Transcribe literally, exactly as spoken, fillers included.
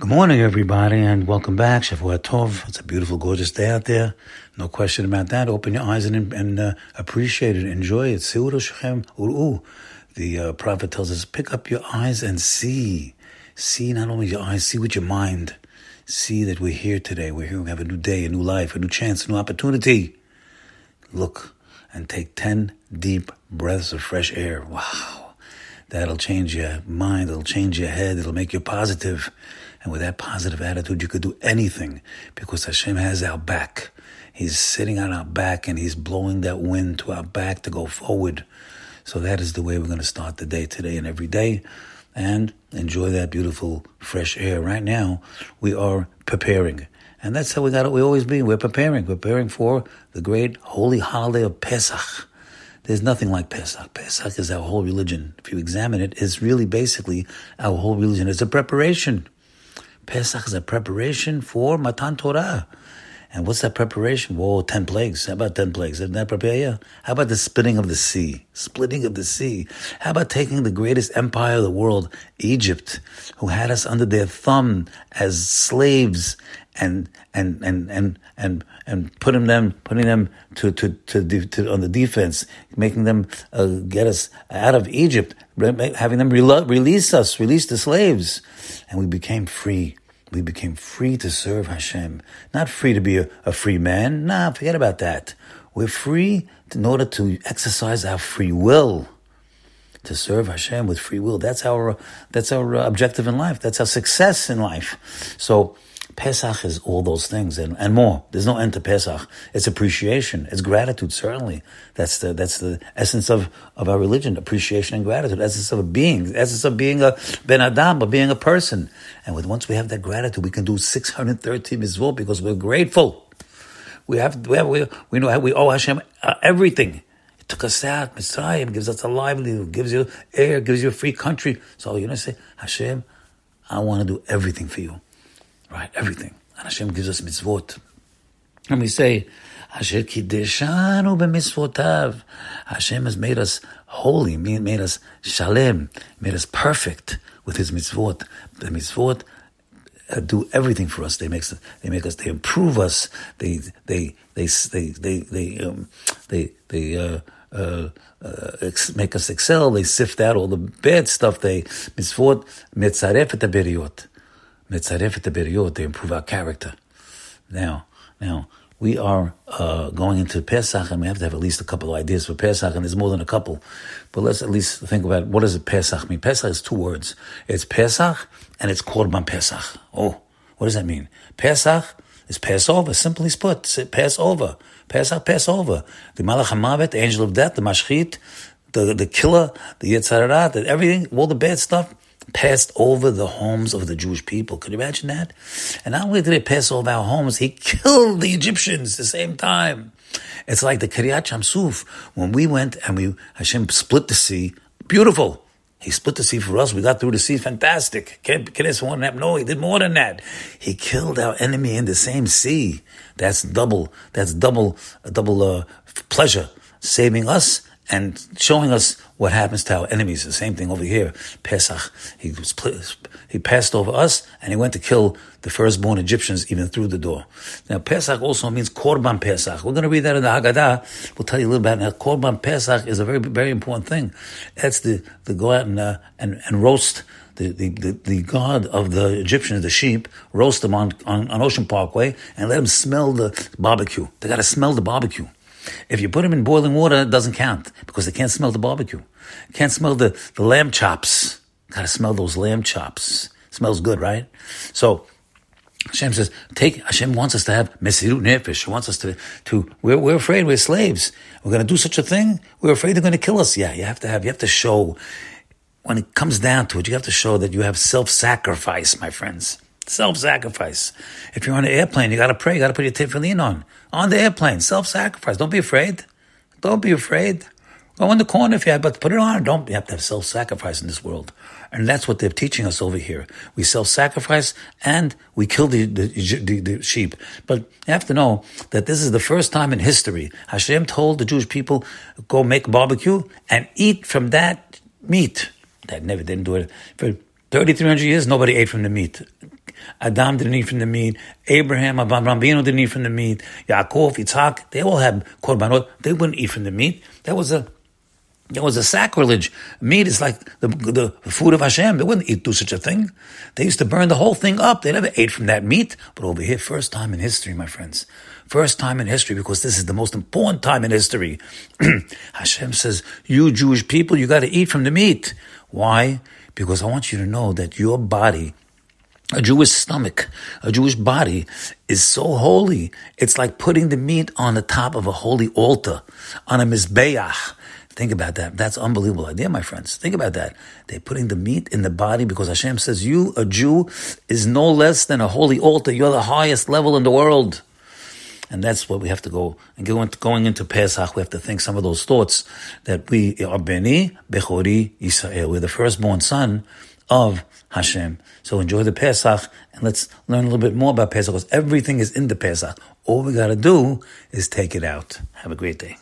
Good morning, everybody, and welcome back. Shavua Tov. It's a beautiful, gorgeous day out there. No question about that. Open your eyes and, and uh, appreciate it. Enjoy it. The uh, prophet tells us, pick up your eyes and see. See not only your eyes, see with your mind. See that we're here today. We're here. We have a new day, a new life, a new chance, a new opportunity. Look and take ten deep breaths of fresh air. Wow. That'll change your mind. It'll change your head. It'll make you positive. And with that positive attitude, you could do anything because Hashem has our back. He's sitting on our back and he's blowing that wind to our back to go forward. So that is the way we're going to start the day today and every day and enjoy that beautiful fresh air. Right now, we are preparing. And that's how we got it. We always be. We're preparing. We're preparing for the great holy holiday of Pesach. There's nothing like Pesach. Pesach is our whole religion. If you examine it, it's really basically our whole religion. It's a preparation. Pesach is a preparation for Matan Torah. And what's that preparation? Whoa, ten plagues. How about ten plagues? Didn't that prepare you? How about the splitting of the sea? Splitting of the sea. How about taking the greatest empire of the world, Egypt, who had us under their thumb as slaves and and and and and, and putting them putting them to to, to, to, to on the defense, making them uh, get us out of Egypt, having them relo- release us, release the slaves, and we became free. We became free to serve Hashem. Not free to be a, a free man. Nah, forget about that. We're free to, in order to exercise our free will, to serve Hashem with free will. That's our that's our objective in life. That's our success in life. So Pesach is all those things and, and more. There's no end to Pesach. It's appreciation. It's gratitude, certainly. That's the that's the essence of, of our religion, appreciation and gratitude, essence of a being, essence of being a ben adam, of being a person. And with once we have that gratitude, we can do six hundred thirteen mitzvot because we're grateful. We have we have, we, we know how we owe Hashem uh, everything. It took us out. Mitzrayim gives us a livelihood, gives you air, gives you a free country. So you know, say, Hashem, I want to do everything for you. Right, everything. And Hashem gives us mitzvot. And we say, Hashem kidshanu b'mitzvotav. Hashem has made us holy, made us shalem, made us perfect with His mitzvot. The mitzvot uh, do everything for us. They make us. They make us. They improve us. They they they they they they um, they they. Uh, Uh, uh, ex- make us excel. They sift out all the bad stuff. They mitzvot metzarefet beriot. Metzarefet beriot. They improve our character. Now, now we are uh, going into Pesach, and we have to have at least a couple of ideas for Pesach. And there's more than a couple, but let's at least think about what does a Pesach mean. Pesach is two words. It's Pesach and it's Korban Pesach. Oh, what does that mean? Pesach. It's Passover, simply put. Passover. Pesach, Passover. The Malach HaMavet, the angel of death, the Mashchit, the, the killer, the Yetzer Hara, the everything, all the bad stuff, passed over the homes of the Jewish people. Could you imagine that? And not only did he pass over our homes, he killed the Egyptians at the same time. It's like the Kiriyat Shamsuf. When we went and we, Hashem split the sea, beautiful. He split the sea for us. We got through the sea. Fantastic. Can, can this one happen? No, he did more than that. He killed our enemy in the same sea. That's double. That's double, double uh, pleasure. Saving us and showing us what happens to our enemies. The same thing over here. Pesach. He was, he passed over us and he went to kill the firstborn Egyptians even through the door. Now Pesach also means Korban Pesach. We're going to read that in the Haggadah. We'll tell you a little about it. Now Korban Pesach is a very, very important thing. That's the, the go out and, uh, and, and roast the, the, the, the god of the Egyptians, the sheep, roast them on, on, on Ocean Parkway and let them smell the barbecue. They got to smell the barbecue. If you put them in boiling water, it doesn't count because they can't smell the barbecue. Can't smell the, the lamb chops. Gotta smell those lamb chops. Smells good, right? So Hashem says, take, Hashem wants us to have mesirut nefesh. He wants us to, to, we're, we're afraid we're slaves. We're going to do such a thing. We're afraid they're going to kill us. Yeah, you have to have, you have to show, when it comes down to it, you have to show that you have self-sacrifice, my friends. Self-sacrifice. If you're on an airplane, you got to pray. You got to put your tefillin on. On the airplane, self-sacrifice. Don't be afraid. Don't be afraid. Go in the corner if you have, but put it on. Don't you have to have self-sacrifice in this world. And that's what they're teaching us over here. We self-sacrifice and we kill the, the, the, the sheep. But you have to know that this is the first time in history Hashem told the Jewish people, go make barbecue and eat from that meat. That never didn't do it. For three thousand three hundred years, nobody ate from the meat. Adam didn't eat from the meat. Abraham, Rambino didn't eat from the meat. Yaakov, Yitzhak, they all had korbanot. They wouldn't eat from the meat. That was a It was a sacrilege. Meat is like the, the food of Hashem. They wouldn't eat, do such a thing. They used to burn the whole thing up. They never ate from that meat. But over here, first time in history, my friends. First time in history, because this is the most important time in history. Hashem says, you Jewish people, you got to eat from the meat. Why? Because I want you to know that your body, a Jewish stomach, a Jewish body is so holy. It's like putting the meat on the top of a holy altar, on a mizbeach. Think about that. That's an unbelievable idea, my friends. Think about that. They're putting the meat in the body because Hashem says, you, a Jew, is no less than a holy altar. You're the highest level in the world. And that's what we have to go. And going into Pesach, we have to think some of those thoughts that we are b'ni b'chori Yisrael. We're the firstborn son of Hashem. So enjoy the Pesach, and let's learn a little bit more about Pesach, because everything is in the Pesach. All we got to do is take it out. Have a great day.